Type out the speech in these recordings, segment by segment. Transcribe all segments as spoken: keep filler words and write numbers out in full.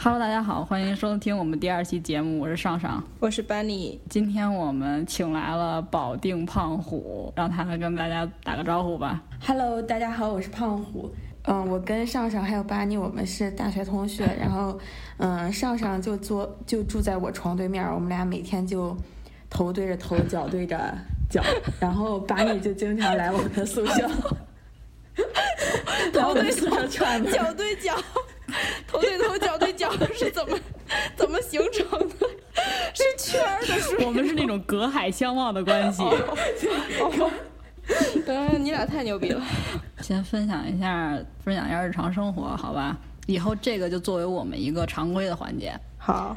Hello， 大家好，欢迎收听我们第二期节目，我是尚尚，我是班尼。今天我们请来了保定胖虎，让他跟大家打个招呼吧。Hello， 大家好，我是胖虎。嗯，我跟尚尚还有巴尼，我们是大学同学，然后，嗯，尚尚就坐就住在我床对面，我们俩每天就头对着头，脚对着脚，然后巴尼就经常来我们的宿舍，头对宿舍串门，脚对脚，头对头，脚对脚是怎么怎么形成的？是圈儿的是？我们是那种隔海相望的关系。嗯，你俩太牛逼了。先分享一下分享一下日常生活好吧，以后这个就作为我们一个常规的环节。好，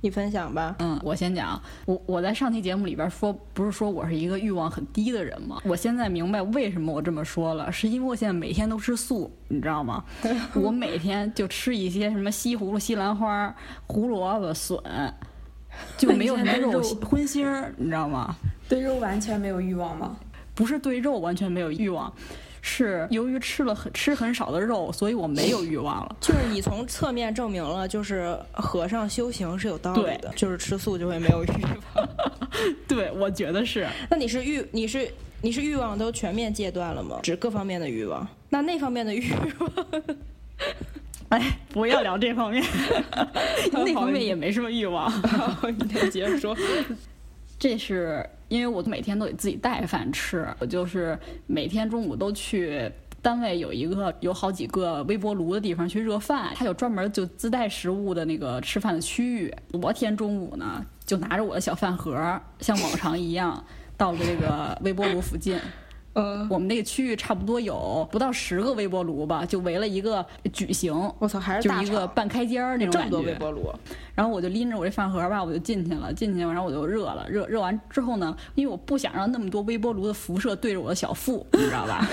你分享吧。嗯，我先讲。我我在上期节目里边说，不是说我是一个欲望很低的人吗？我现在明白为什么我这么说了，是因为我现在每天都吃素，你知道吗？我每天就吃一些什么西葫芦、西兰花、胡萝卜、笋，就没有什么肉荤腥儿，你知道吗？对肉完全没有欲望吗？不是对肉完全没有欲望，是由于吃了很吃很少的肉，所以我没有欲望了。就是你从侧面证明了，就是和尚修行是有道理的，就是吃素就会没有欲望。对，我觉得是。那你是欲你是你是欲望都全面戒断了吗？指各方面的欲望？那那方面的欲望？哎，不要聊这方面，那方面也没什么欲望。你再接着说。这是因为我每天都得自己带饭吃，我就是每天中午都去单位有一个有好几个微波炉的地方去热饭，它有专门就自带食物的那个吃饭的区域。昨天中午呢，就拿着我的小饭盒，像往常一样到了这个微波炉附近。嗯，我们那个区域差不多有不到十个微波炉吧，就围了一个矩形。我操，还是大就一个半开间那种感觉。这么多微波炉。然后我就拎着我这饭盒吧，我就进去了，进去，然后我就热了，热热完之后呢，因为我不想让那么多微波炉的辐射对着我的小腹，你知道吧？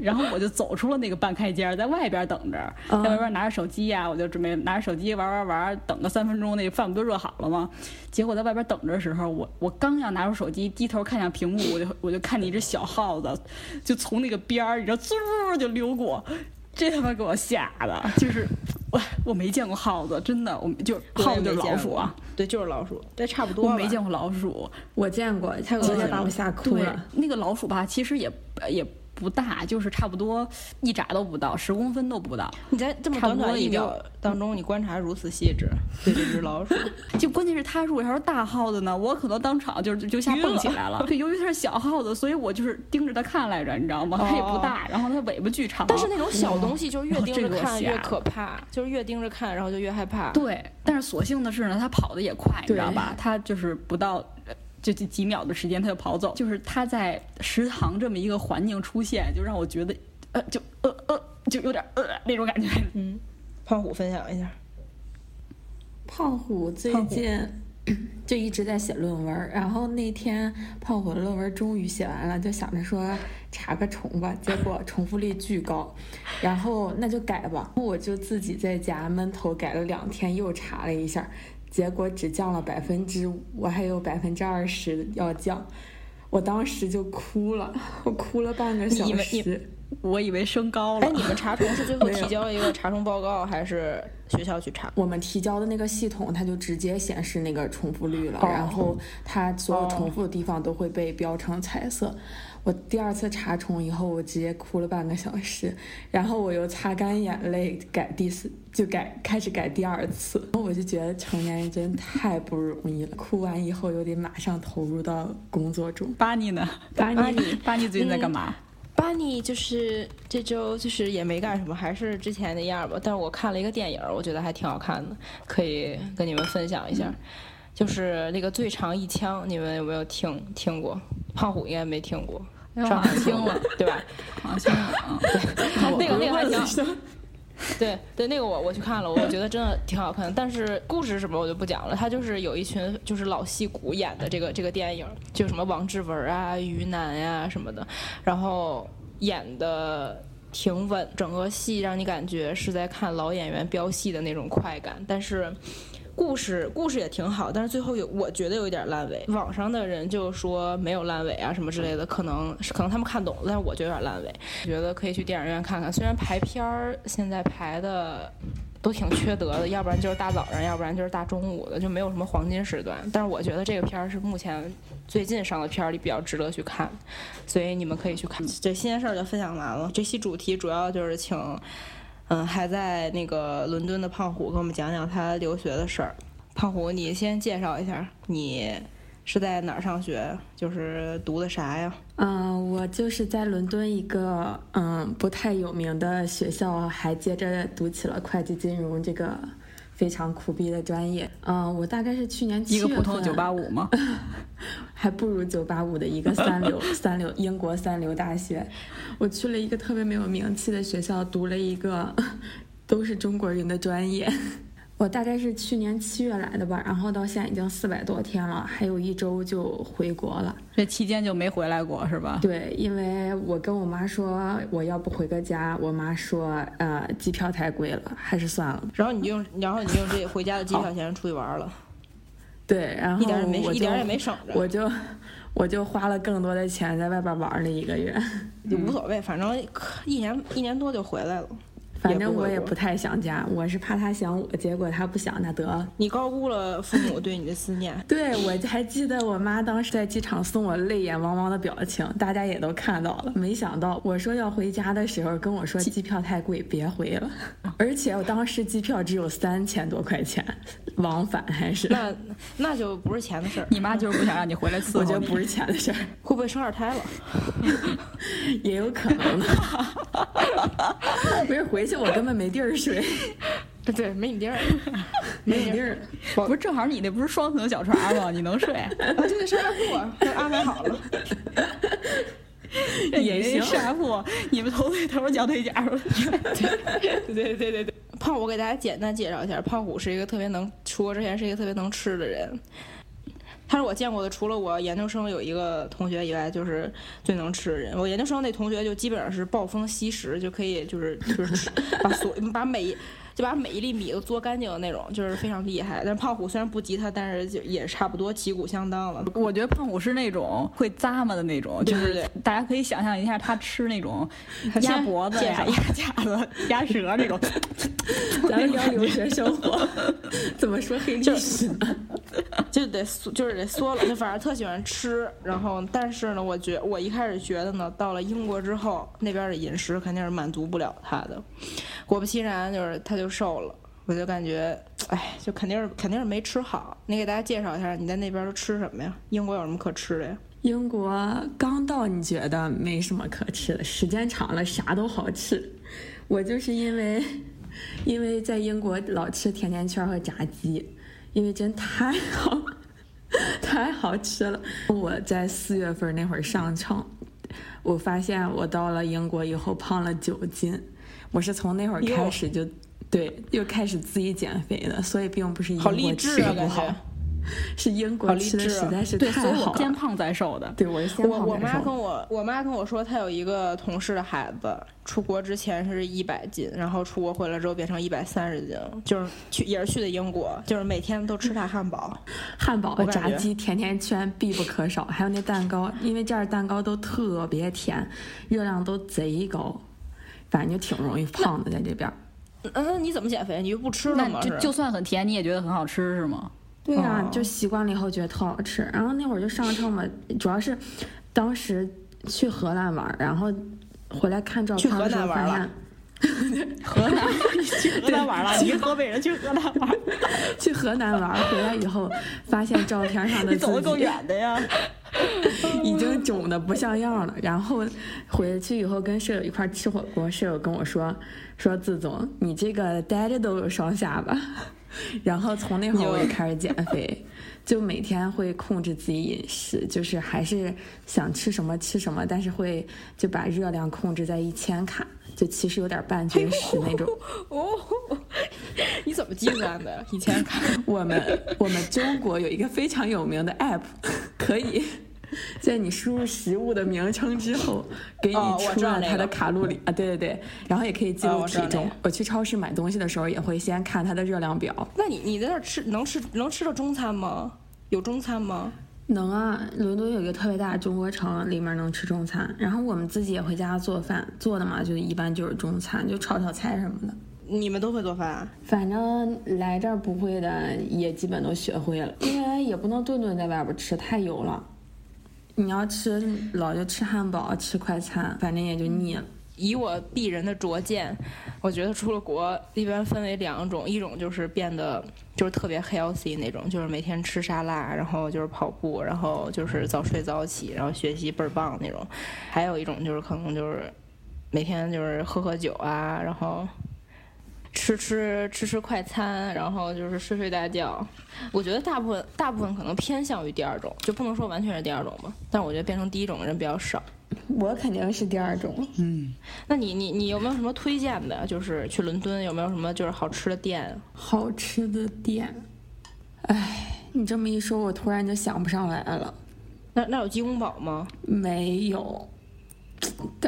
然后我就走出了那个半开间，在外边等着，在外边拿着手机呀、啊，我就准备拿着手机玩玩玩，等个三分钟，那饭不就热好了吗？结果在外边等着的时候，我我刚要拿出手机，低头看向屏幕，我就我就看你。一只小耗子就从那个边儿，你知道，嗖就溜过，这他妈给我吓的，就是我我没见过耗子，真的，我就耗子就是老鼠啊，对，就是老鼠，这差不多。我没见过老鼠，我见过，它昨天把我吓哭了。那个老鼠吧，其实也也不大，就是差不多一拃都不到，十公分都不到。你在这么短短一秒当中，你观察如此细致，对这只老鼠，就关键是它如果要是大耗子呢，我可能当场就就吓蹦起来了。对，由于它是小耗子，所以我就是盯着它看来着，你知道吗？它也不大，然后它尾巴巨长。但是那种小东西就是越盯着看越可怕，就是越盯着看，然后就越害怕。对，但是所幸的是呢，它跑得也快，你知道吧？它就是不到。就这几秒的时间，他就跑走。就是他在食堂这么一个环境出现，就让我觉得，呃，就呃呃，就有点呃那种感觉。嗯，胖虎分享一下。胖虎最近就一直在写论文，然后那天胖虎的论文终于写完了，就想着说查个重吧，结果重复率巨高，然后那就改吧。我就自己在家闷头改了两天，又查了一下。结果只降了百分之五，我还有百分之二十要降，我当时就哭了，我哭了半个小时。我以为升高了。哎，你们查重是最后提交了一个查重报告，还是学校去查？我们提交的那个系统，它就直接显示那个重复率了，哦、然后它所有重复的地方都会被标成彩色。哦、我第二次查重以后，我直接哭了半个小时，然后我又擦干眼泪改第四。就改开始改第二次，我就觉得成年人真太不容易了。哭完以后又得马上投入到工作中。巴尼呢？巴尼，巴尼最近在干嘛？嗯、巴尼就是这周就是也没干什么，还是之前那样吧。但是我看了一个电影，我觉得还挺好看的，可以跟你们分享一下。嗯、就是那个《最长一枪》，你们有没有听听过？胖虎应该没听过，上海听了对吧？上海啊，对，那个那个还挺。对对，那个我我去看了，我觉得真的挺好看的，但是故事什么我就不讲了。他就是有一群就是老戏骨演的这个这个电影，就什么王志文啊、于南呀、啊、什么的，然后演的挺稳，整个戏让你感觉是在看老演员飙戏的那种快感，但是故事故事也挺好，但是最后有我觉得有一点烂尾。网上的人就说没有烂尾啊什么之类的，可能可能他们看懂了，但是我觉得有点烂尾，觉得可以去电影院看看。虽然排片现在排的都挺缺德的，要不然就是大早上，要不然就是大中午的，就没有什么黄金时段。但是我觉得这个片儿是目前最近上的片儿里比较值得去看，所以你们可以去看。这新鲜事儿就分享完了。这期主题主要就是请，嗯，还在那个伦敦的胖虎跟我们讲讲他留学的事儿。胖虎，你先介绍一下你是在哪儿上学，就是读的啥呀？嗯、呃，我就是在伦敦一个嗯不太有名的学校，还接着读起了会计金融这个非常苦逼的专业。嗯、呃，我大概是去年七月份，一个普通的九八五吗？还不如九八五的一个三流三流英国三流大学。我去了一个特别没有名气的学校，读了一个都是中国人的专业。我大概是去年七月来的吧，然后到现在已经四百多天了，还有一周就回国了。这期间就没回来过是吧？对，因为我跟我妈说我要不回个家，我妈说呃机票太贵了，还是算了。然后你用，然后你用这回家的机票钱出去玩了。对，然后一点也没一点也没省着，我就我就花了更多的钱在外边玩了一个月，就无所谓，反正一年一年多就回来了。反正我也不太想家，我是怕他想我，结果他不想，那得你高估了父母对你的思念。对，我还记得我妈当时在机场送我泪眼汪汪的表情，大家也都看到了。没想到我说要回家的时候跟我说机票太贵别回了，而且我当时机票只有三千多块钱往返，还是那那就不是钱的事儿。你妈就是不想让你回来伺候你。我觉得不是钱的事儿，会不会生二胎了？也有可能的。不是回去我根本没地儿睡。对，没你地儿，没你地儿。不是正好你那不是双层小床吗？你能睡？我就得上下铺，都安排好了。也行，上下铺，你们头对头，脚对脚。对对对对对。胖虎给大家简单介绍一下，胖虎是一个特别能，出国之前是一个特别能吃的人。他是我见过的，除了我研究生有一个同学以外，就是最能吃的人。我研究生那同学就基本上是暴风吸食，就可以就是就是把所把每就把每一粒米都嘬干净的那种，就是非常厉害。但是胖虎虽然不及他，但是也差不多旗鼓相当了。我觉得胖虎是那种会咂嘛的那种，就是大家可以想象一下，他吃那种鸭脖子呀、鸭架子、鸭舌那种。咱们聊留学生活，怎么说黑历史呢？就得就是得缩了，就反正特喜欢吃。然后，但是呢，我觉我一开始觉得呢，到了英国之后，那边的饮食肯定是满足不了他的。果不其然，就是他就瘦了。我就感觉，哎，就肯定是肯定是没吃好。你给大家介绍一下，你在那边都吃什么呀？英国有什么可吃的呀？英国刚到，你觉得没什么可吃的，时间长了啥都好吃。我就是因为。因为在英国老吃甜甜圈和炸鸡，因为真太好太好吃了。我在四月份那会儿上秤，我发现我到了英国以后胖了九斤。我是从那会儿开始就对又开始自己减肥的，所以并不是英国吃的不好，是英国吃的实在是太好了。先胖再瘦的，对，我是先胖再瘦。我我妈跟我我妈跟我说，她有一个同事的孩子，出国之前是一百斤，然后出国回来之后变成一百三十斤，就是去也是去的英国，就是每天都吃大汉堡、汉堡、炸鸡、甜甜圈必不可少，还有那蛋糕，因为这儿蛋糕都特别甜，热量都贼高，反正就挺容易胖的在这边。嗯，你怎么减肥？你就不吃了吗？就就算很甜，你也觉得很好吃是吗？对啊， oh. 就习惯了以后觉得特好吃。然后那会儿就上秤嘛，主要是当时去荷兰玩，然后回来看照片的时候发现，河南你去河南玩了，你河北人去河南玩，去河南玩回来以后发现照片上的自己，你走得够远的呀，已经肿得不像样了。然后回去以后跟舍友一块吃火锅，舍友跟我说说自总你这个呆着都有双下巴。然后从那会儿我也开始减肥，就每天会控制自己饮食，就是还是想吃什么吃什么，但是会就把热量控制在一千卡，就其实有点半绝食那种。哦，你怎么计算的？一千卡？我们我们中国有一个非常有名的 app， 可以在你输入食物的名称之后，给你出了它的卡路里、哦那个、啊，对对对，然后也可以记录体重、哦我。我去超市买东西的时候也会先看它的热量表。那你你在那吃能吃能吃到中餐吗？有中餐吗？能啊，伦敦有一个特别大的中国城，里面能吃中餐。然后我们自己也回家做饭，做的嘛就一般就是中餐，就炒炒菜什么的。你们都会做饭啊？反正来这儿不会的也基本都学会了，因为也不能顿顿在外边吃，太油了。你要吃老就吃汉堡吃快餐，反正也就腻了。以我鄙人的拙见，我觉得出了国一般分为两种，一种就是变得就是特别 healthy 那种，就是每天吃沙拉，然后就是跑步，然后就是早睡早起，然后学习倍儿棒那种。还有一种就是可能就是每天就是喝喝酒啊，然后吃吃吃吃快餐，然后就是睡睡大觉。我觉得大部分大部分可能偏向于第二种，就不能说完全是第二种吧，但我觉得变成第一种的人比较少。我肯定是第二种。嗯，那你你你有没有什么推荐的？就是去伦敦有没有什么就是好吃的店？好吃的店，哎，你这么一说，我突然就想不上来了。那那有鸡公堡吗？没有。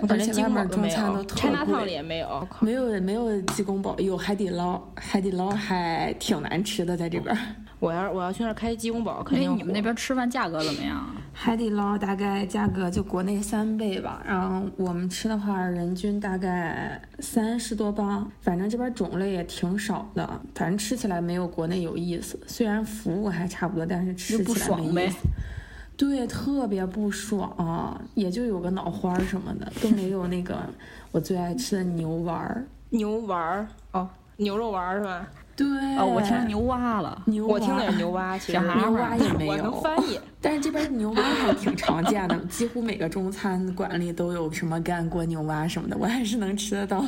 我感觉鸡公堡都没有，拆纳烫里也没有，没有没有鸡公堡，有海底捞，海底捞还挺难吃的，在这边。我要我要去那儿开鸡公堡，肯定。你们那边吃饭价格怎么样？海底捞大概价格就国内三倍吧，然后我们吃的话，人均大概三十多镑。反正这边种类也挺少的，反正吃起来没有国内有意思。虽然服务还差不多，但是吃起来没意思。对，特别不爽、啊、也就有个脑花什么的，都没有那个我最爱吃的牛丸。牛丸哦，牛肉丸是吧？对。哦，我听了牛蛙了，牛蛙我听的是牛蛙，其实牛蛙也没有，我能翻译。但是这边牛蛙还挺常见的，几乎每个中餐馆里都有什么干锅牛蛙什么的，我还是能吃得到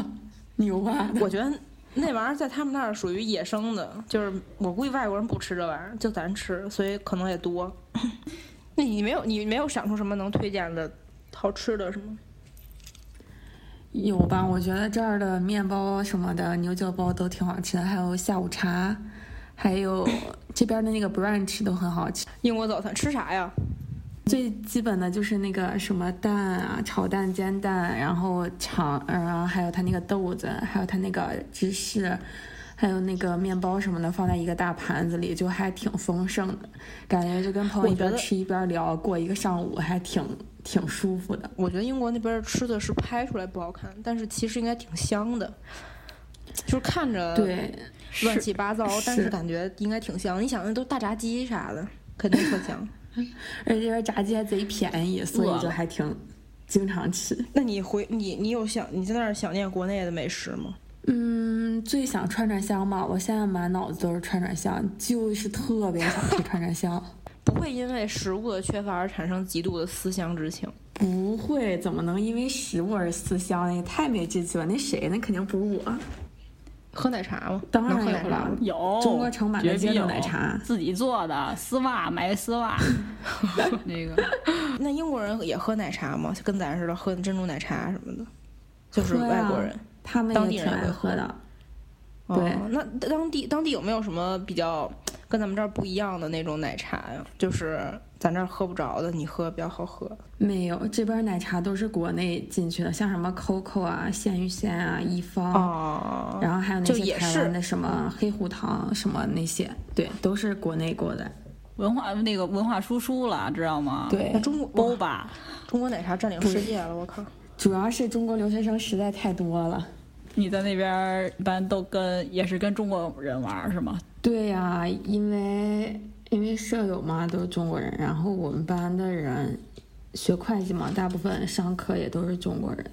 牛蛙的。我觉得那玩意儿在他们那儿属于野生的，就是我估计外国人不吃这玩意儿，就咱吃，所以可能也多。那你没有你没有想出什么能推荐的好吃的什么？有吧，我觉得这儿的面包什么的牛角包都挺好吃的，还有下午茶，还有这边的那个 brunch 都很好吃。英国早餐吃啥呀？最基本的就是那个什么蛋啊，炒蛋煎蛋，然后肠，然后还有它那个豆子，还有它那个芝士，还有那个面包什么的，放在一个大盘子里，就还挺丰盛的感觉，就跟朋友一边吃一边聊，过一个上午还挺挺舒服的。我觉得英国那边吃的是拍出来不好看，但是其实应该挺香的，就是看着对乱七八糟，但是感觉应该挺香。你想那都大炸鸡啥的，肯定特香。而且这边炸鸡还贼便宜，所以就还挺经常吃。那你回你你有想你在那儿想念国内的美食吗？嗯，最想串串香吧，我现在满脑子都是串串香，就是特别想吃串串香。不会因为食物的缺乏而产生极度的思乡之情？不会，怎么能因为食物而思乡？也太没志气了。那谁？那肯定不是我。喝奶茶吗？当然有了，有中国城满大街的奶茶，自己做的丝袜，买丝袜。那个，那英国人也喝奶茶吗？跟咱似的喝珍珠奶茶什么的，就是外国人。他们也挺爱喝的。哦、对，那当地当地有没有什么比较跟咱们这儿不一样的那种奶茶呀？就是咱这儿喝不着的，你喝比较好喝？没有，这边奶茶都是国内进去的，像什么 C O C O 啊、鲜芋仙啊、一方、哦，然后还有那些台湾的什么黑虎糖什么那些，对，都是国内过来。文化那个文化输出了，知道吗？对，那中国Boba，中国奶茶占领世界了，我靠！主要是中国留学生实在太多了。你在那边一般都跟也是跟中国人玩是吗？对呀、啊，因为因为舍友嘛都是中国人，然后我们班的人学会计嘛，大部分上课也都是中国人，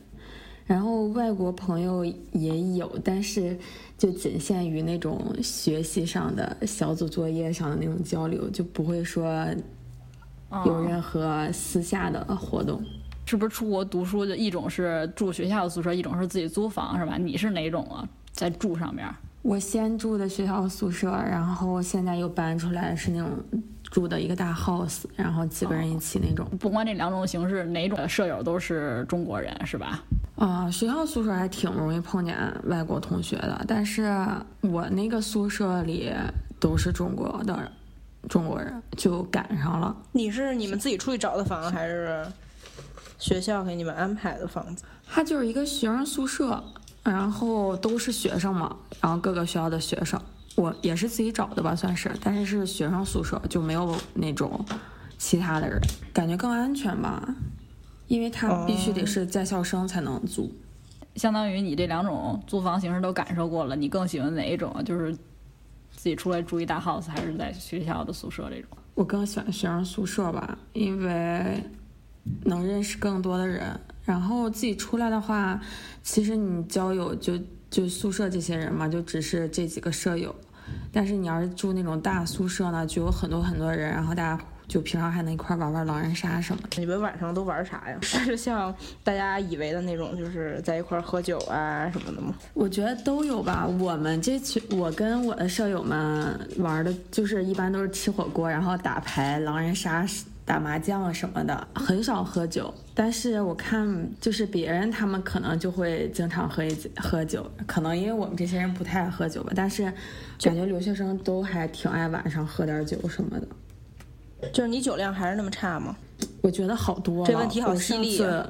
然后外国朋友也有，但是就仅限于那种学习上的小组作业上的那种交流，就不会说有任何私下的活动。嗯，是不是出国读书就一种是住学校的宿舍，一种是自己租房是吧？你是哪种啊？在住上面，我先住的学校宿舍，然后现在又搬出来是那种住的一个大 house， 然后几个人一起那种。哦、不管这两种形式，哪种舍友都是中国人是吧？啊、呃，学校宿舍还挺容易碰见外国同学的，但是我那个宿舍里都是中国的中国人，就赶上了。你是你们自己出去找的房还是？学校给你们安排的房子？它就是一个学生宿舍，然后都是学生嘛，然后各个学校的学生，我也是自己找的吧算是，但是是学生宿舍，就没有那种其他的人，感觉更安全吧，因为它必须得是在校生才能租。相当于你这两种租房形式都感受过了，你更喜欢哪一种？就是自己出来住一大 house， 还是在学校的宿舍这种？我更喜欢学生宿舍吧，因为能认识更多的人。然后自己出来的话，其实你交友就就宿舍这些人嘛，就只是这几个舍友。但是你要是住那种大宿舍呢，就有很多很多人，然后大家就平常还能一块玩玩狼人杀什么的。你们晚上都玩啥呀？是像大家以为的那种就是在一块喝酒啊什么的吗？我觉得都有吧。我们这群我跟我的舍友们玩的就是一般都是吃火锅，然后打牌、狼人杀、打麻将什么的，很少喝酒。但是我看就是别人他们可能就会经常喝一喝酒，可能因为我们这些人不太爱喝酒吧，但是感觉留学生都还挺爱晚上喝点酒什么的。就是你酒量还是那么差吗？我觉得好多了，这问题好犀利啊。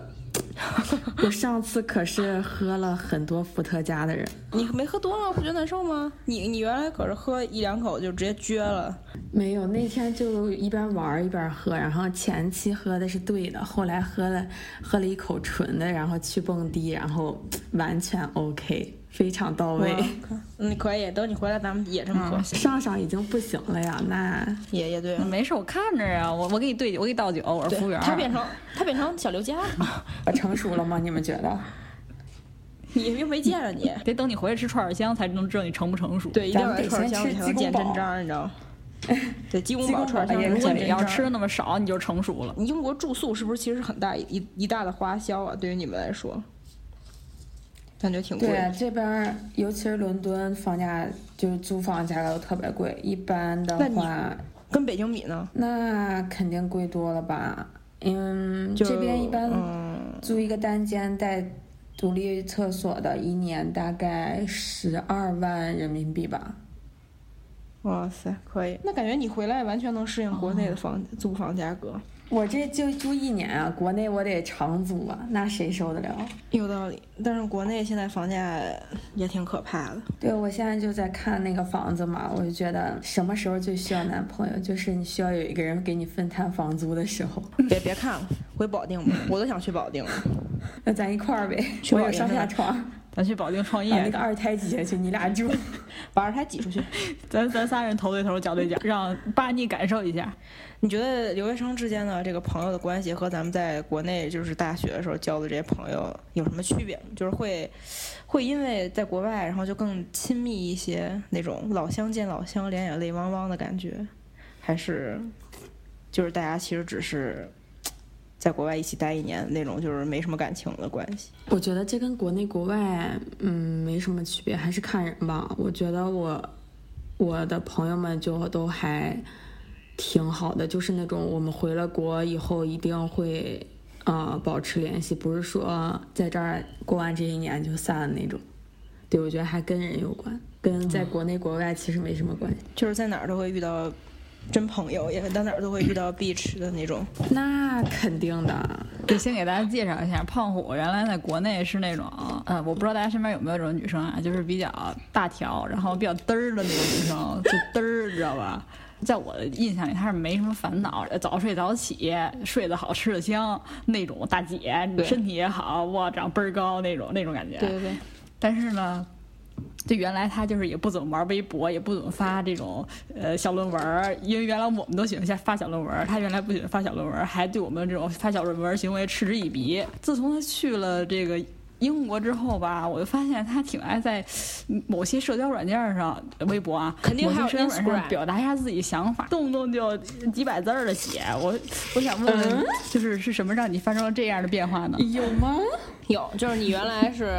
我上次可是喝了很多伏特加的人。你没喝多了不觉得难受吗？你你原来可是喝一两口就直接撅了。没有，那天就一边玩一边喝，然后前期喝的是对的，后来喝了喝了一口纯的，然后去蹦迪，然后完全 OK， 非常到位。你可以，等你回来咱们也这么喝。嗯、上上已经不行了呀，那也也对，没事，我看着呀、啊，我我给你兑，我给你倒酒，我是服务员。他变成他变成小刘佳，我成熟了吗？你们觉得？你又没见着你，得等你回来吃串香才能知道你成不成熟。对，一定要吃串香才能见真章，你知道吗？对，鸡公煲串香。如果你要吃那么少，你就成熟了。英国住宿是不是其实很大一一大的花销啊？对于你们来说，感觉挺贵。对，这边尤其是伦敦，房价就是租房价格都特别贵。一般的话，跟北京比呢？那肯定贵多了吧？嗯，这边一般租一个单间带独立厕所的一年大概十二万人民币吧。哇塞，可以！那感觉你回来完全能适应国内的房、哦、租房价格。我这就租一年啊，国内我得长租啊，那谁受得了？有道理，但是国内现在房价也挺可怕的。对，我现在就在看那个房子嘛，我就觉得什么时候最需要男朋友，就是你需要有一个人给你分摊房租的时候。别别看了，回保定吧，我都想去保定了。那咱一块儿呗，我有上下床。咱去保定创业，把那个二胎挤下去，你俩住，把二胎挤出去，咱咱仨人头对头，脚对脚，让巴尼感受一下。你觉得留学生之间的这个朋友的关系和咱们在国内就是大学的时候交的这些朋友有什么区别？就是会会因为在国外，然后就更亲密一些，那种老乡见老乡，两眼泪汪汪的感觉，还是就是大家其实只是在国外一起待一年那种就是没什么感情的关系？我觉得这跟国内国外嗯没什么区别，还是看人吧。我觉得我我的朋友们就都还挺好的，就是那种我们回了国以后一定会呃保持联系，不是说在这儿过完这一年就散了那种。对，我觉得还跟人有关，跟在国内国外其实没什么关系、嗯、就是在哪儿都会遇到真朋友，也到哪儿都会遇到 beach 的那种。那肯定的。对，先给大家介绍一下，胖虎原来在国内是那种，呃，我不知道大家身边有没有这种女生啊，就是比较大条，然后比较嘚儿的那种女生，就嘚儿，知道吧？在我的印象里，她是没什么烦恼，早睡早起，睡得好，吃得香那种大姐，身体也好，哇，长倍儿高那种那种感觉。对对对。但是呢。就原来他就是也不怎么玩微博，也不怎么发这种呃小论文，因为原来我们都喜欢发小论文，他原来不喜欢发小论文，还对我们这种发小论文行为嗤之以鼻。自从他去了这个英国之后吧，我就发现他挺爱在某些社交软件上，微博啊，肯定还有 Instagram 表达一下自己想法，动不动就几百字的写。我我想问问、嗯，就是是什么让你发生了这样的变化呢？有吗？有，就是你原来是。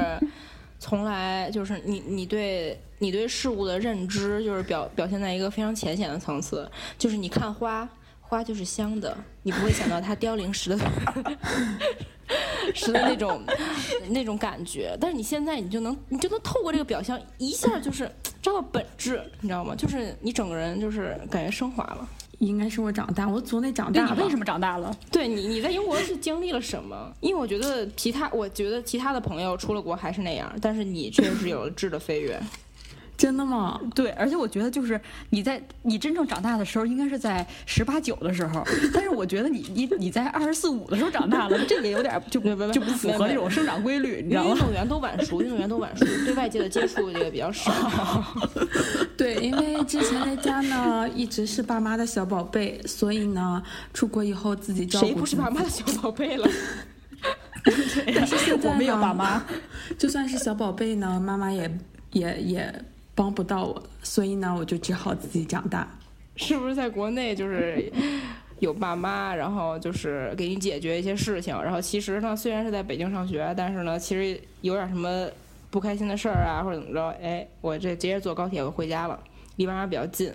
从来就是你，你对你对事物的认知，就是表表现在一个非常浅显的层次。就是你看花，花就是香的，你不会想到它凋零时的时的那种那种感觉。但是你现在你就能你就能透过这个表象，一下就是找到本质，你知道吗？就是你整个人就是感觉升华了。应该是我长大，我总得长大。对，你为什么长大了？对你，你在英国是经历了什么？因为我觉得其他，我觉得其他的朋友出了国还是那样，但是你确实有了质的飞跃。真的吗？对，而且我觉得就是你在你真正长大的时候，应该是在十八九的时候，但是我觉得你你你在二十四五的时候长大了，这个有点就就不符合这种生长规律，你知道吗？运动员都晚熟，运动员都晚熟，对外界的接触也比较少。对，因为之前在家呢一直是爸妈的小宝贝，所以呢出国以后自己照顾自己。谁不是爸妈的小宝贝了？但是现在我没有爸妈，就算是小宝贝呢，妈妈也也也帮不到我，所以呢，我就只好自己长大。是不是在国内就是有爸妈，然后就是给你解决一些事情，然后其实呢，虽然是在北京上学，但是呢，其实有点什么不开心的事儿啊，或者怎么着，哎，我这直接坐高铁我回家了。离妈妈比较近，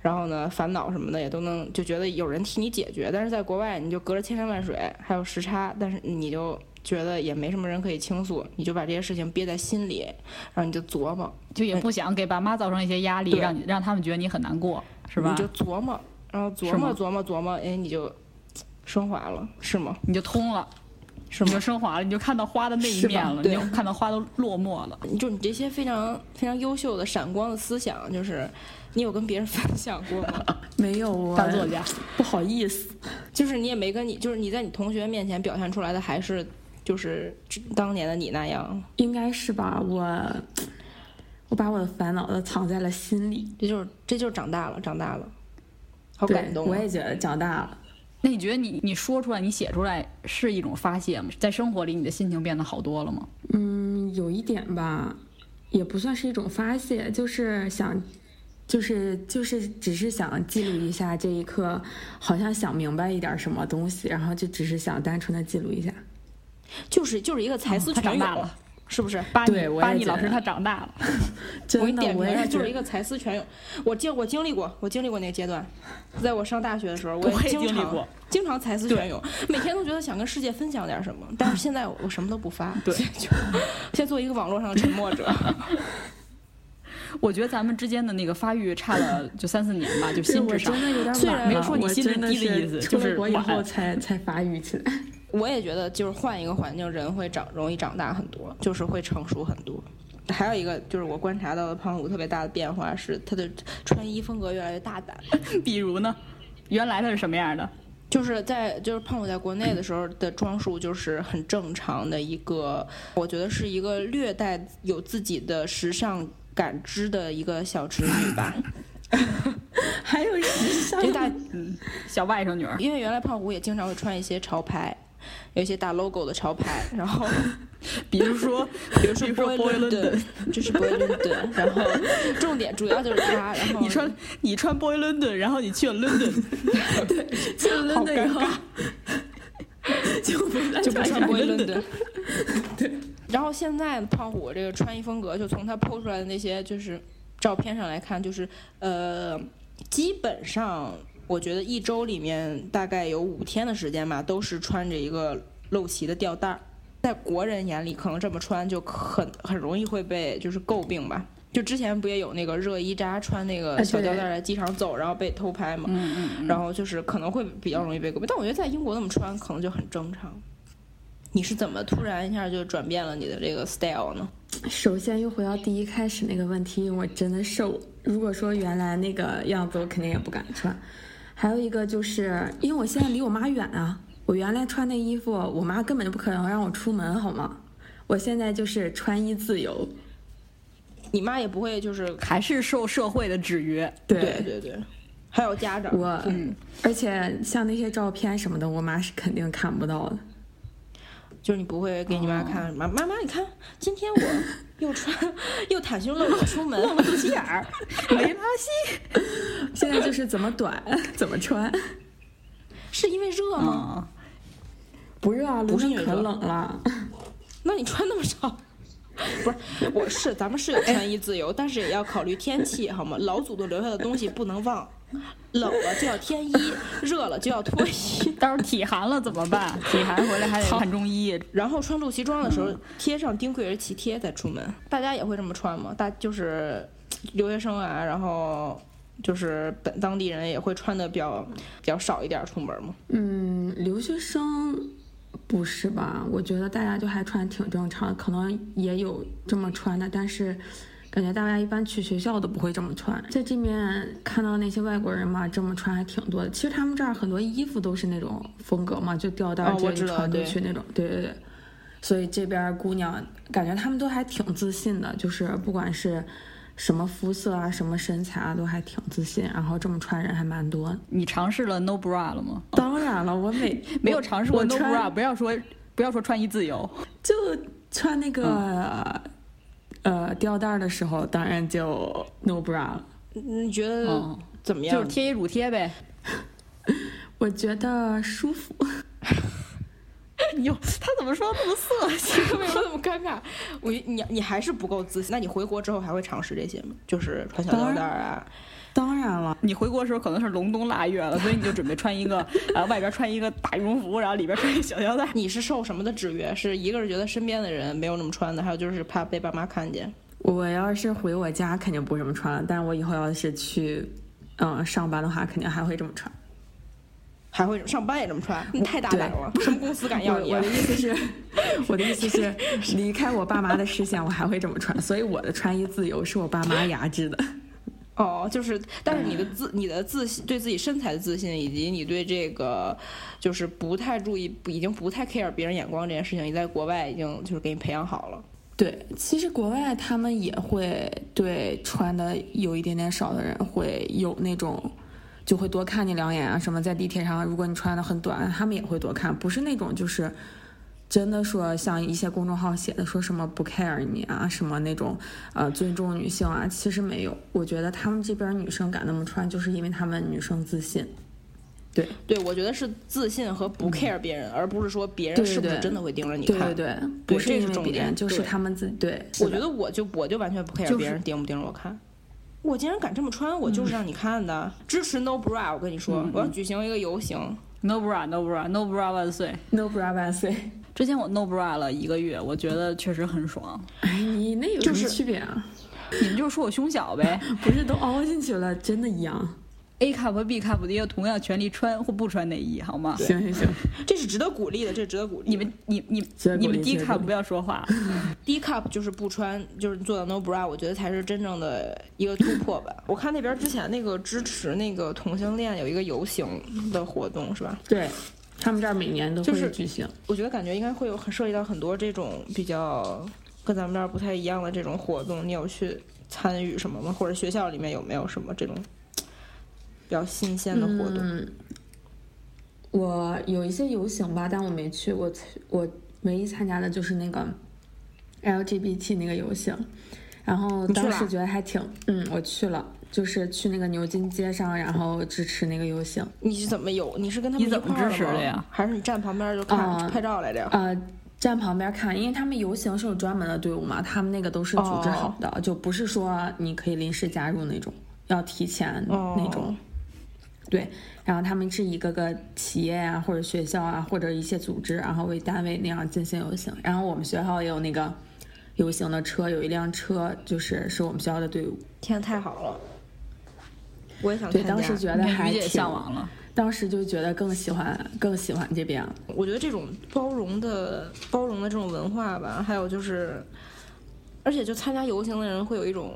然后呢，烦恼什么的也都能就觉得有人替你解决。但是在国外，你就隔着千山万水，还有时差，但是你就觉得也没什么人可以倾诉，你就把这些事情憋在心里，然后你就琢磨，就也不想给爸妈造成一些压力，让你让他们觉得你很难过，是吧？你就琢磨，然后琢磨琢磨琢磨，哎，你就升华了，是吗？你就通了。是吗？你就升华了，你就看到花的那一面了，你就看到花都落寞了。就你这些非常非常优秀的闪光的思想，就是你有跟别人分享过吗？没有啊，大作家，不好意思，就是你也没跟你，就是你在你同学面前表现出来的，还是就是当年的你那样？应该是吧，我我把我的烦恼都藏在了心里，这就是这就是长大了，长大了，好感动啊。我也觉得长大了。那你觉得你你说出来你写出来是一种发泄吗？在生活里你的心情变得好多了吗？嗯，有一点吧，也不算是一种发泄，就是想就是就是只是想记录一下这一刻，好像想明白一点什么东西，然后就只是想单纯的记录一下，就是就是一个才思泉涌、嗯、了，是不是？巴尼巴尼老师他长大了，我给你点评，就是一个才思泉涌。我经我经历过，我经历过那个阶段，在我上大学的时候，我也经历过，经常才思泉涌，每天都觉得想跟世界分享点什么。但是现在我什么都不发，对，先做一个网络上的沉默者。我觉得咱们之间的那个发育差了就三四年吧，就心智上，虽然没有说你心智低的意思，就是我以后才才发育起来。我也觉得，就是换一个环境，人会长容易长大很多，就是会成熟很多。还有一个就是我观察到的胖虎特别大的变化是，他的穿衣风格越来越大胆。比如呢，原来他是什么样的？就是在就是胖虎在国内的时候的装束就是很正常的一个，我觉得是一个略带有自己的时尚感知的一个小侄女吧。还有时尚大小外甥女儿，因为原来胖虎也经常会穿一些潮牌。有一些大 logo 的潮牌，然后比如说比如说 Boy London， 就是 Boy London， 然后重点主要就是他，然后你穿你穿 Boy London， 然后你去了 London， 对，去了 London 以后就不就不穿 Boy London， 对。然后现在胖虎这个穿衣风格，就从他 po 出来的那些就是照片上来看，就是呃，基本上。我觉得一周里面大概有五天的时间吧，都是穿着一个露脐的吊带，在国人眼里可能这么穿就很很容易会被就是诟病吧。就之前不也有那个热依扎穿那个小吊带在机场走，然后被偷拍嘛，嗯嗯，然后就是可能会比较容易被诟病。但我觉得在英国那么穿可能就很正常。你是怎么突然一下就转变了你的这个 style 呢？首先又回到第一开始那个问题，因为我真的瘦，如果说原来那个样子我肯定也不敢穿。还有一个就是因为我现在离我妈远啊，我原来穿那衣服我妈根本就不可能让我出门好吗？我现在就是穿衣自由。你妈也不会，就是还是受社会的制约。对对对，还有家长。我嗯，而且像那些照片什么的我妈是肯定看不到的，就是你不会给你妈看、哦、妈妈妈你看今天我又穿又袒胸露乳出门，露肚脐眼儿，没拉稀。现在就是怎么短怎么穿，是因为热吗？嗯、不热啊，不是可冷了。那你穿那么少？不是，我是咱们是有穿衣自由，但是也要考虑天气好吗？老祖宗留下的东西不能忘，冷了就要添衣，热了就要脱衣。到时候体寒了怎么办？体寒回来还得看中医。然后穿露脐装的时候、嗯、贴上丁贵人脐贴再出门。大家也会这么穿吗？大就是留学生啊，然后就是本当地人也会穿的比较比较少一点出门吗？嗯，留学生不是吧？我觉得大家就还穿挺正常，可能也有这么穿的，但是感觉大家一般去学校都不会这么穿。在这面看到那些外国人嘛，这么穿还挺多的。其实他们这儿很多衣服都是那种风格嘛，就吊带这里穿出去那种、哦、对, 对对对。所以这边姑娘感觉他们都还挺自信的，就是不管是什么肤色啊什么身材啊都还挺自信，然后这么穿人还蛮多。你尝试了 no bra 了吗？当然了，我没没有尝试过 no bra。 不要说不要说穿衣自由，就穿那个、嗯呃，吊带的时候当然就 no bra 了。你觉得怎么样？就是贴一乳贴呗。我觉得舒服。哟，他怎么说那么色情？为什么那么尴尬？我你你还是不够自信。那你回国之后还会尝试这些吗？就是穿小吊带啊。当然了，你回国的时候可能是隆冬腊月了，所以你就准备穿一个啊，外边穿一个大羽绒服，然后里边穿一个小吊带。你是受什么的制约？是一个是觉得身边的人没有那么穿的，还有就是怕被爸妈看见。我要是回我家肯定不这么穿了，但是我以后要是去嗯上班的话，肯定还会这么穿。还会上班也这么穿？你太大胆了，什么公司敢要你、啊、我, 我的意思是我的意思是离开我爸妈的视线我还会这么穿，所以我的穿衣自由是我爸妈压制的。哦，就是但是你的自、嗯、你的自信，对自己身材的自信，以及你对这个就是不太注意，已经不太 care 别人眼光这件事情，你在国外已经就是给你培养好了。对，其实国外他们也会对穿的有一点点少的人会有那种就会多看你两眼啊什么，在地铁上如果你穿的很短他们也会多看，不是那种就是真的说像一些公众号写的说什么不 care 你啊什么那种呃尊重女性啊，其实没有。我觉得他们这边女生敢那么穿就是因为他们女生自信。对对，我觉得是自信和不 care 别人、嗯、而不是说别人是不是真的会盯着你看。对对 对, 对，不是因为别人，就是他们自己。对，我觉得我就我就完全不 care、就是、别人盯不盯着我看，我竟然敢这么穿，我就是让你看的、嗯、支持 no bra。 我跟你说、嗯、我要举行一个游行， no bra no bra no bra 万岁， no bra 万岁。之前我 no bra 了一个月，我觉得确实很爽。哎，你那有什么区别啊、就是、你们就说我胸小呗。不是都凹进去了，真的一样。A cup 和 B cup 也有同样权利穿或不穿内衣，好吗？行行行，这是值得鼓励的，这是值得鼓励。你们你你你们 D cup 不要说话。D cup 就是不穿，就是做到 no bra， 我觉得才是真正的一个突破吧。我看那边之前那个支持那个同性恋有一个游行的活动，是吧？对，他们这儿每年都会举行。就是、我觉得感觉应该会有很涉及到很多这种比较跟咱们这儿不太一样的这种活动，你有去参与什么吗？或者学校里面有没有什么这种？比较新鲜的活动、嗯、我有一些游行吧，但我没去过。我唯一参加的就是那个 L G B T 那个游行，然后当时觉得还挺嗯，我去了，就是去那个牛津街上，然后支持那个游行。你是怎么有？你是跟他们一块儿支持的呀？还是你站旁边就看、呃、拍照来着？呃，站旁边看，因为他们游行是有专门的队伍嘛，他们那个都是组织好的，哦、就不是说你可以临时加入那种，要提前那种。哦，对，然后他们是一个个企业啊，或者学校啊，或者一些组织，然后为单位那样进行游行。然后我们学校也有那个游行的车，有一辆车就是是我们学校的队伍。天，太好了！我也想参加。对，当时觉得还挺向往了。当时就觉得更喜欢更喜欢这边。我觉得这种包容的包容的这种文化吧，还有就是，而且就参加游行的人会有一种。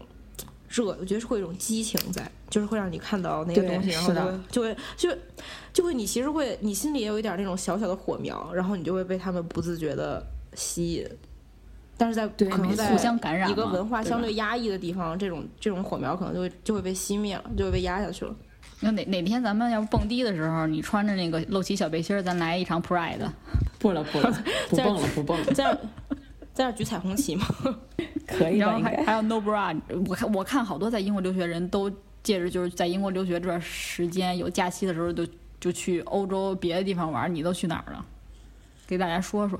热，我觉得是会有一种激情在，就是会让你看到那些东西，然后就会就会就会你其实会你心里也有一点那种小小的火苗，然后你就会被他们不自觉的吸引。但是在可能在一个文化相对压抑的地方，这种这种火苗可能就会就会被熄灭了，就会被压下去了。那哪哪天咱们要蹦迪的时候，你穿着那个露脐小背心，咱来一场 Pride。 不了不了，不蹦了不蹦了。在在这举彩虹旗吗？可以吧，然后还还有 no bra。 我看我看好多在英国留学人都借着就是在英国留学这段时间有假期的时候就就去欧洲别的地方玩。你都去哪儿了？给大家说说。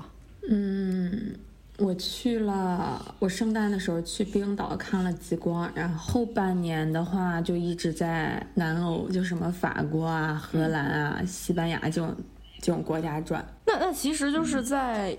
嗯，我去了，我圣诞的时候去冰岛看了极光，然后半年的话就一直在南欧，就什么法国啊荷兰啊、嗯、西班牙这种这种国家转。那那其实就是在、嗯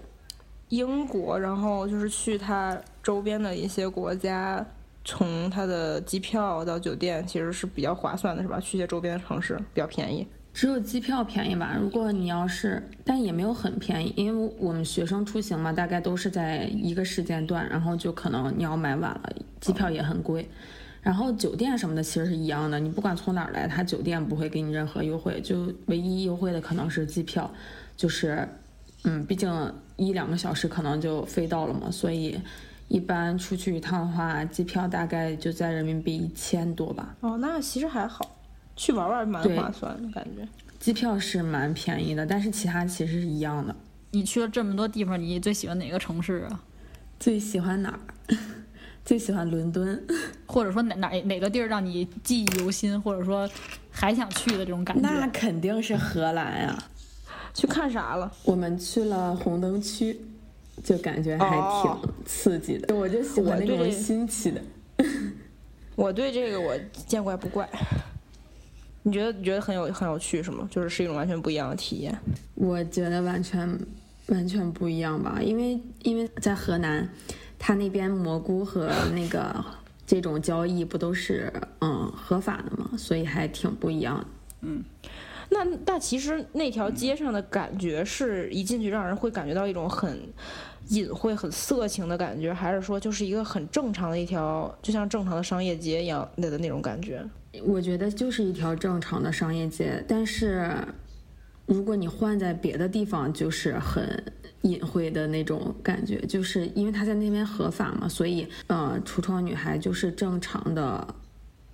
英国，然后就是去它周边的一些国家，从它的机票到酒店其实是比较划算的，是吧？去一些周边的城市比较便宜。只有机票便宜吧。如果你要是，但也没有很便宜，因为我们学生出行嘛，大概都是在一个时间段，然后就可能你要买晚了，机票也很贵。然后酒店什么的其实是一样的，你不管从哪儿来，他酒店不会给你任何优惠，就唯一优惠的可能是机票，就是嗯，毕竟一两个小时可能就飞到了嘛，所以一般出去一趟的话，机票大概就在人民币一千多吧。哦，那其实还好，去玩玩蛮划算的感觉。机票是蛮便宜的，但是其他其实是一样的。你去了这么多地方，你最喜欢哪个城市啊？最喜欢哪儿？最喜欢伦敦，或者说哪哪哪个地儿让你记忆犹新，或者说还想去的这种感觉？那肯定是荷兰呀、啊。去看啥了？我们去了红灯区，就感觉还挺刺激的。哦、我就喜欢那种新奇的。我对这个我见怪不怪。你觉得你觉得很有很有趣是吗？就是是一种完全不一样的体验。我觉得完全完全不一样吧，因为因为在河南，它那边蘑菇和那个这种交易不都是嗯合法的嘛，所以还挺不一样的。嗯。那但其实那条街上的感觉是一进去让人会感觉到一种很隐晦很色情的感觉，还是说就是一个很正常的一条就像正常的商业街一样的那种感觉？我觉得就是一条正常的商业街，但是如果你换在别的地方就是很隐晦的那种感觉，就是因为他在那边合法嘛，所以呃，橱窗女孩就是正常的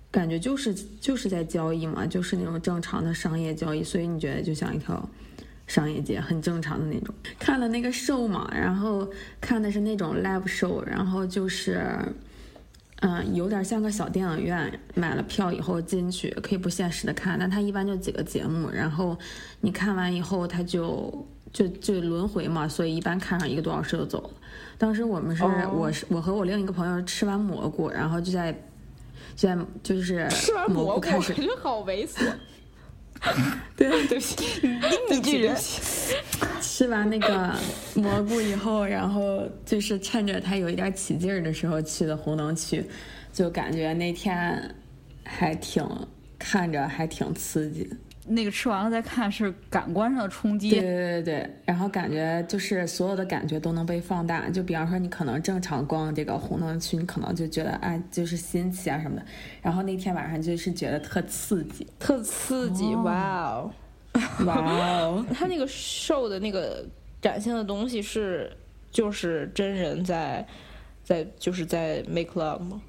感觉，就是就是在交易嘛，就是那种正常的商业交易，所以你觉得就像一条商业街，很正常的那种。看了那个 show 嘛，然后看的是那种 live show， 然后就是嗯、呃，有点像个小电影院，买了票以后进去可以不限时的看，但它一般就几个节目，然后你看完以后它就就就轮回嘛，所以一般看上一个多小时就走了。当时我们是、oh. 我是我和我另一个朋友吃完蘑菇，然后就在就在就是吃完蘑菇开始，真好猥琐。对对不起，你这人。吃完那个蘑菇以后，然后就是趁着它有一点起劲儿的时候去的红灯区，就感觉那天还挺看着还挺刺激的。那个吃完了再看是感官上的冲击，对对对对，然后感觉就是所有的感觉都能被放大，就比方说你可能正常逛这个红灯区，你可能就觉得哎就是新奇啊什么的，然后那天晚上就是觉得特刺激特刺激。哇哦哇哦，他那个show的那个展现的东西是就是真人在在就是在 make love 吗？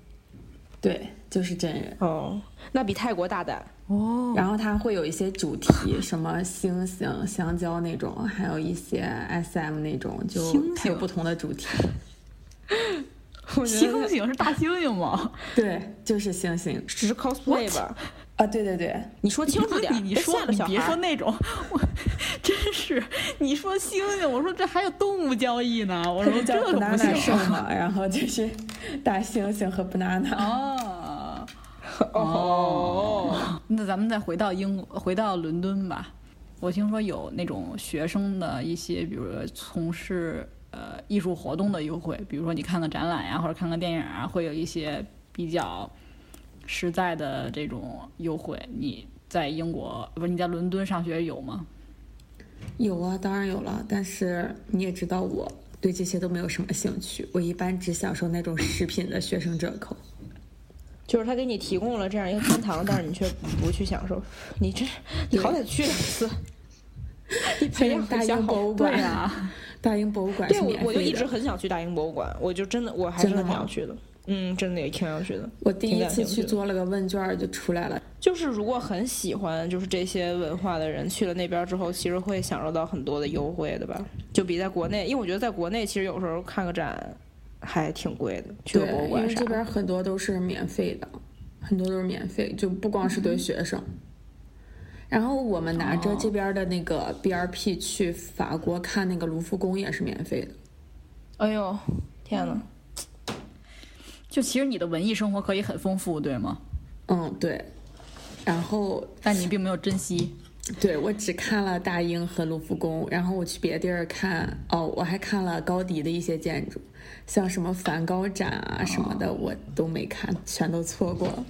对，就是真人。哦，那比泰国大胆哦，然后它会有一些主题，什么星星、香蕉那种，还有一些 S M 那种，就它有不同的主题。星星是大猩猩吗？对，就是猩猩，只是 cosplay 吧。啊，对对对，你说清楚点，你说你别说那种，我真是你说猩猩，我说这还有动物交易呢，我说这个不行啊。然后就是大猩猩和 banana。哦。哦、oh. 那咱们再回到英国，回到伦敦吧。我听说有那种学生的一些比如说从事呃艺术活动的优惠，比如说你看个展览呀、啊、或者看个电影啊，会有一些比较实在的这种优惠。你在英国不是你在伦敦上学有吗？有啊，当然有了，但是你也知道我对这些都没有什么兴趣，我一般只享受那种食品的学生折扣，就是他给你提供了这样一个天堂，但是你却不去享受。你这你好歹去两次，你培养大英博物馆啊，大英博物馆。对，我我就一直很想去大英博物馆，我就真的我还真的挺想去的，嗯，真的也挺想去的。我第一次去做了个问卷就出来了。就是如果很喜欢就是这些文化的人去了那边之后，其实会享受到很多的优惠的吧，就比在国内，因为我觉得在国内其实有时候看个展。还挺贵的，去博物馆啥的。因为这边很多都是免费的，很多都是免费，就不光是对学生。嗯、然后我们拿着这边的那个 B R P 去法国看那个卢浮宫也是免费的。哎呦，天哪！就其实你的文艺生活可以很丰富，对吗？嗯，对。然后，但你并没有珍惜。对，我只看了大英和卢浮宫，然后我去别的地儿看哦，我还看了高迪的一些建筑，像什么梵高展啊什么的，我都没看，全都错过了。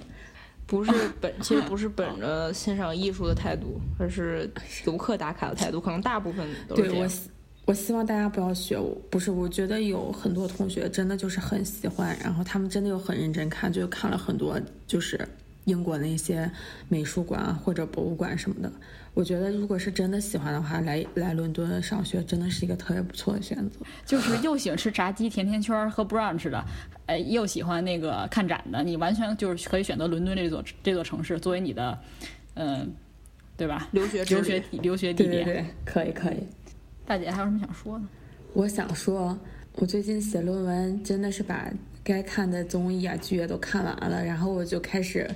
不是本其实不是本着欣赏艺术的态度，而是游客打卡的态度，可能大部分都是这样。对，我我希望大家不要学我，不是，我觉得有很多同学真的就是很喜欢，然后他们真的又很认真看，就看了很多就是英国的一些美术馆啊或者博物馆什么的。我觉得如果是真的喜欢的话，来来伦敦上学真的是一个特别不错的选择。就是又喜欢吃炸鸡、甜甜圈和 brunch 的，哎，又喜欢那个看展的，你完全就是可以选择伦敦这座这座城市作为你的，嗯、呃，对吧？留学留学留学地点，对对对，可以可以。大姐还有什么想说呢？我想说，我最近写论文真的是把该看的综艺啊剧也都看完了，然后我就开始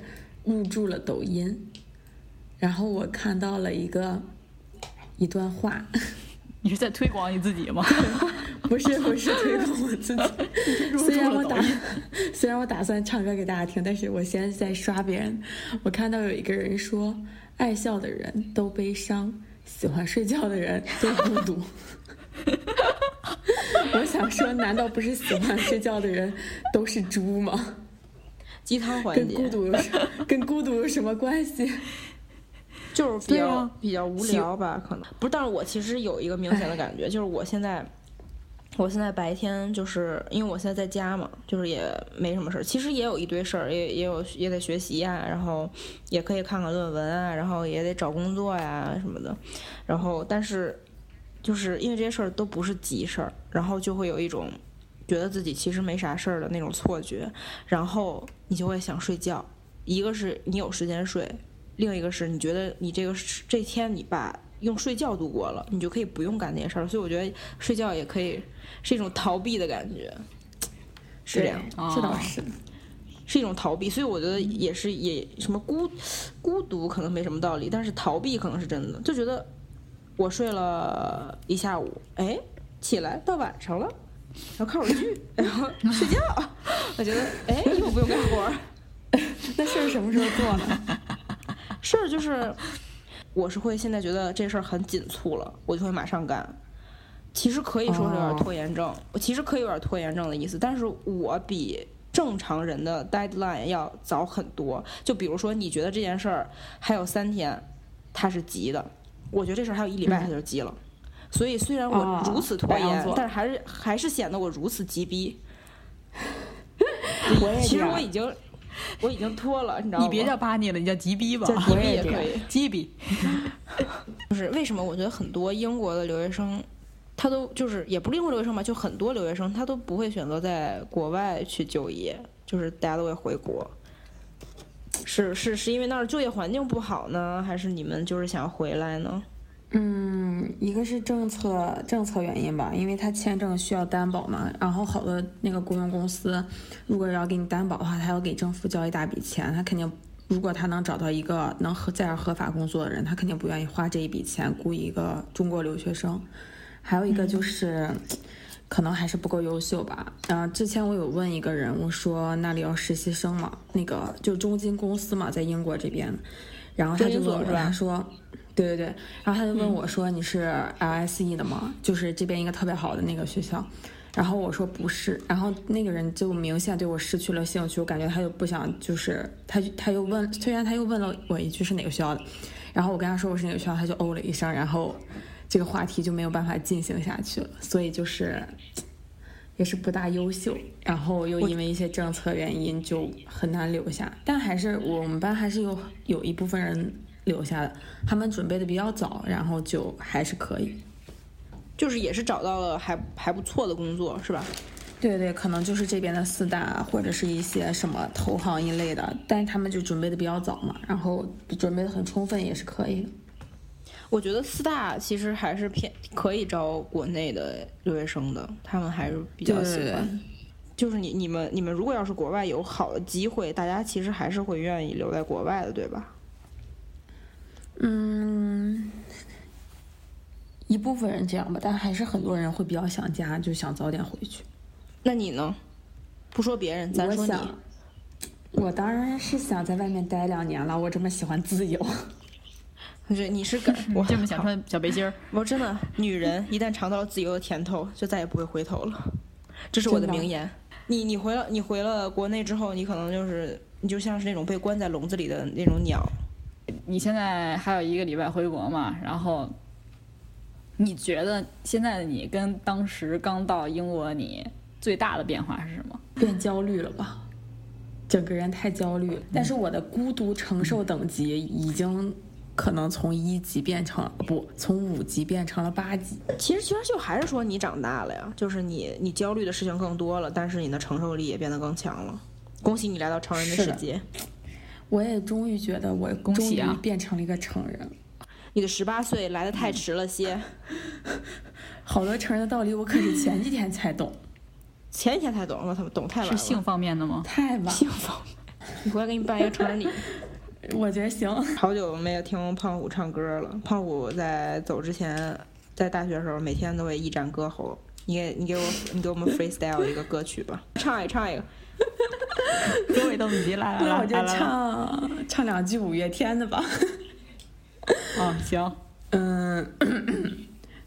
入驻了抖音，然后我看到了一个一段话。你是在推广你自己吗？不是不是推广我自己。虽然我打虽然我打算唱歌给大家听，但是我现在在刷别人。我看到有一个人说，爱笑的人都悲伤，喜欢睡觉的人都孤独。我想说，难道不是喜欢睡觉的人都是猪吗？鸡汤环节跟孤独有什跟孤独有什么关系？就是比较、啊、比较无聊吧，可能不是。但是我其实有一个明显的感觉，就是我现在我现在白天就是因为我现在在家嘛，就是也没什么事儿，其实也有一堆事儿，也也有也得学习啊，然后也可以看看论文啊，然后也得找工作呀、啊、什么的，然后但是就是因为这些事儿都不是急事儿，然后就会有一种觉得自己其实没啥事儿的那种错觉，然后你就会想睡觉。一个是你有时间睡，另一个是你觉得你这个这天你把用睡觉度过了，你就可以不用干这些事儿，所以我觉得睡觉也可以是一种逃避的感觉，是这样，这倒是是一种逃避。所以我觉得也是也什么孤孤独可能没什么道理，但是逃避可能是真的，就觉得我睡了一下午，哎，起来到晚上了，然后看会儿剧，然后睡觉，我觉得哎又不用干活。那事儿什么时候做呢？事儿就是。我是会现在觉得这事儿很紧促了，我就会马上干。其实可以说是有点拖延症， oh. 我其实可以有点拖延症的意思，但是我比正常人的 deadline 要早很多。就比如说，你觉得这件事儿还有三天，它是急的，我觉得这事儿还有一礼拜它就急了。嗯、所以虽然我如此拖延， oh. 但是还是还是显得我如此急逼。我也其实我已经。我已经拖了，你知道吗？你别叫巴尼了，你叫吉逼吧，叫吉逼也可以。吉逼，就是为什么我觉得很多英国的留学生，他都就是也不是英国留学生吧，就很多留学生他都不会选择在国外去就业，就是大家都会回国。是是是因为那儿就业环境不好呢，还是你们就是想回来呢？嗯，一个是政策政策原因吧，因为他签证需要担保嘛，然后好多那个雇佣公司如果要给你担保的话，他要给政府交一大笔钱，他肯定如果他能找到一个能在这合法工作的人，他肯定不愿意花这一笔钱雇一个中国留学生。还有一个就是、嗯、可能还是不够优秀吧。呃，之前我有问一个人，我说那里要实习生嘛，那个就中金公司嘛，在英国这边，然后他就问我，他说对对对，然后他就问我说你是 L S E 的吗、嗯、就是这边一个特别好的那个学校，然后我说不是，然后那个人就明显对我失去了兴趣，我感觉他就不想，就是他他又问，虽然他又问了我一句是哪个学校的，然后我跟他说我是哪个学校，他就哦了一声，然后这个话题就没有办法进行下去了，所以就是也是不大优秀，然后又因为一些政策原因就很难留下，但还是我们班还是有有一部分人留下的，他们准备的比较早，然后就还是可以，就是也是找到了还还不错的工作，是吧？对对，可能就是这边的四大或者是一些什么投行一类的，但是他们就准备的比较早嘛，然后准备的很充分也是可以的。我觉得四大其实还是偏可以招国内的留学生的，他们还是比较喜欢。对对对，就是你你们你们如果要是国外有好的机会，大家其实还是会愿意留在国外的，对吧？嗯，一部分人这样吧，但还是很多人会比较想家，就想早点回去。那你呢？不说别人，咱说你。我当然是想在外面待两年了，我这么喜欢自由。我觉得你是敢，我这么想穿小背心儿。我真的，女人一旦尝到了自由的甜头，就再也不会回头了。这是我的名言。你你回了你回了国内之后，你可能就是你就像是那种被关在笼子里的那种鸟。你现在还有一个礼拜回国嘛，然后你觉得现在的你跟当时刚到英国你最大的变化是什么？变焦虑了吧，整个人太焦虑了。但是我的孤独承受等级已经可能从一级变成了不从五级变成了八级。其实其实就还是说你长大了呀，就是你你焦虑的事情更多了，但是你的承受力也变得更强了。恭喜你来到成人的世界。我也终于觉得我终于变成了一个成人。啊、你的十八岁来得太迟了些。嗯、好多成人的道理我可是前几天才懂。前几天才懂，我他们懂太晚了。是性方面的吗？太晚。性方面。你回来给你办一个成人礼。我觉得行。好久没有听胖虎唱歌了。胖虎在走之前，在大学的时候每天都会一展歌喉。你给你给我你给我们 freestyle 一个歌曲吧。唱一唱一个。各位都已经来了，那我就唱唱两句五月天的吧。哦，行。嗯，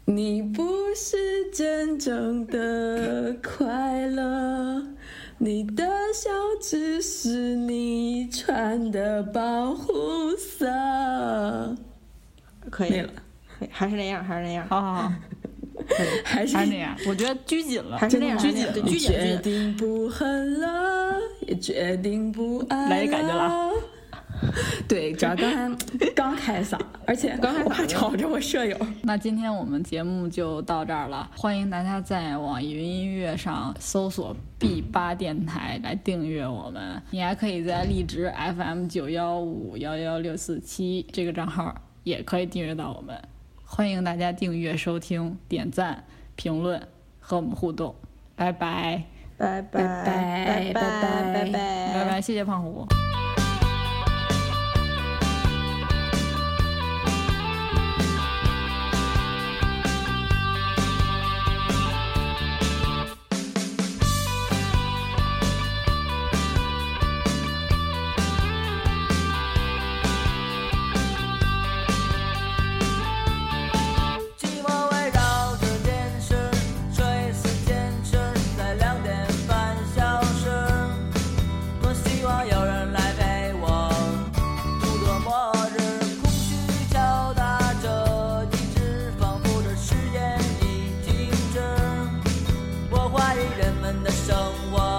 你不是真正的快乐，你的笑只是你穿的保护色。可以了，还是那样，还是那样。好好好。还是那样，我觉得拘谨了，还是那样，拘谨，拘谨。决定不恨了，也决定不爱了。来，感觉了。对，主要刚才刚开嗓，而且刚才我怕吵着我舍友。那今天我们节目就到这儿了，欢迎大家在网易云音乐上搜索 B 八 电台来订阅我们，你还可以在荔枝 F M 九幺五幺幺六四七这个账号也可以订阅到我们。欢迎大家订阅收听点赞评论和我们互动。拜拜拜拜拜拜拜拜拜拜，谢谢胖虎。人们的生活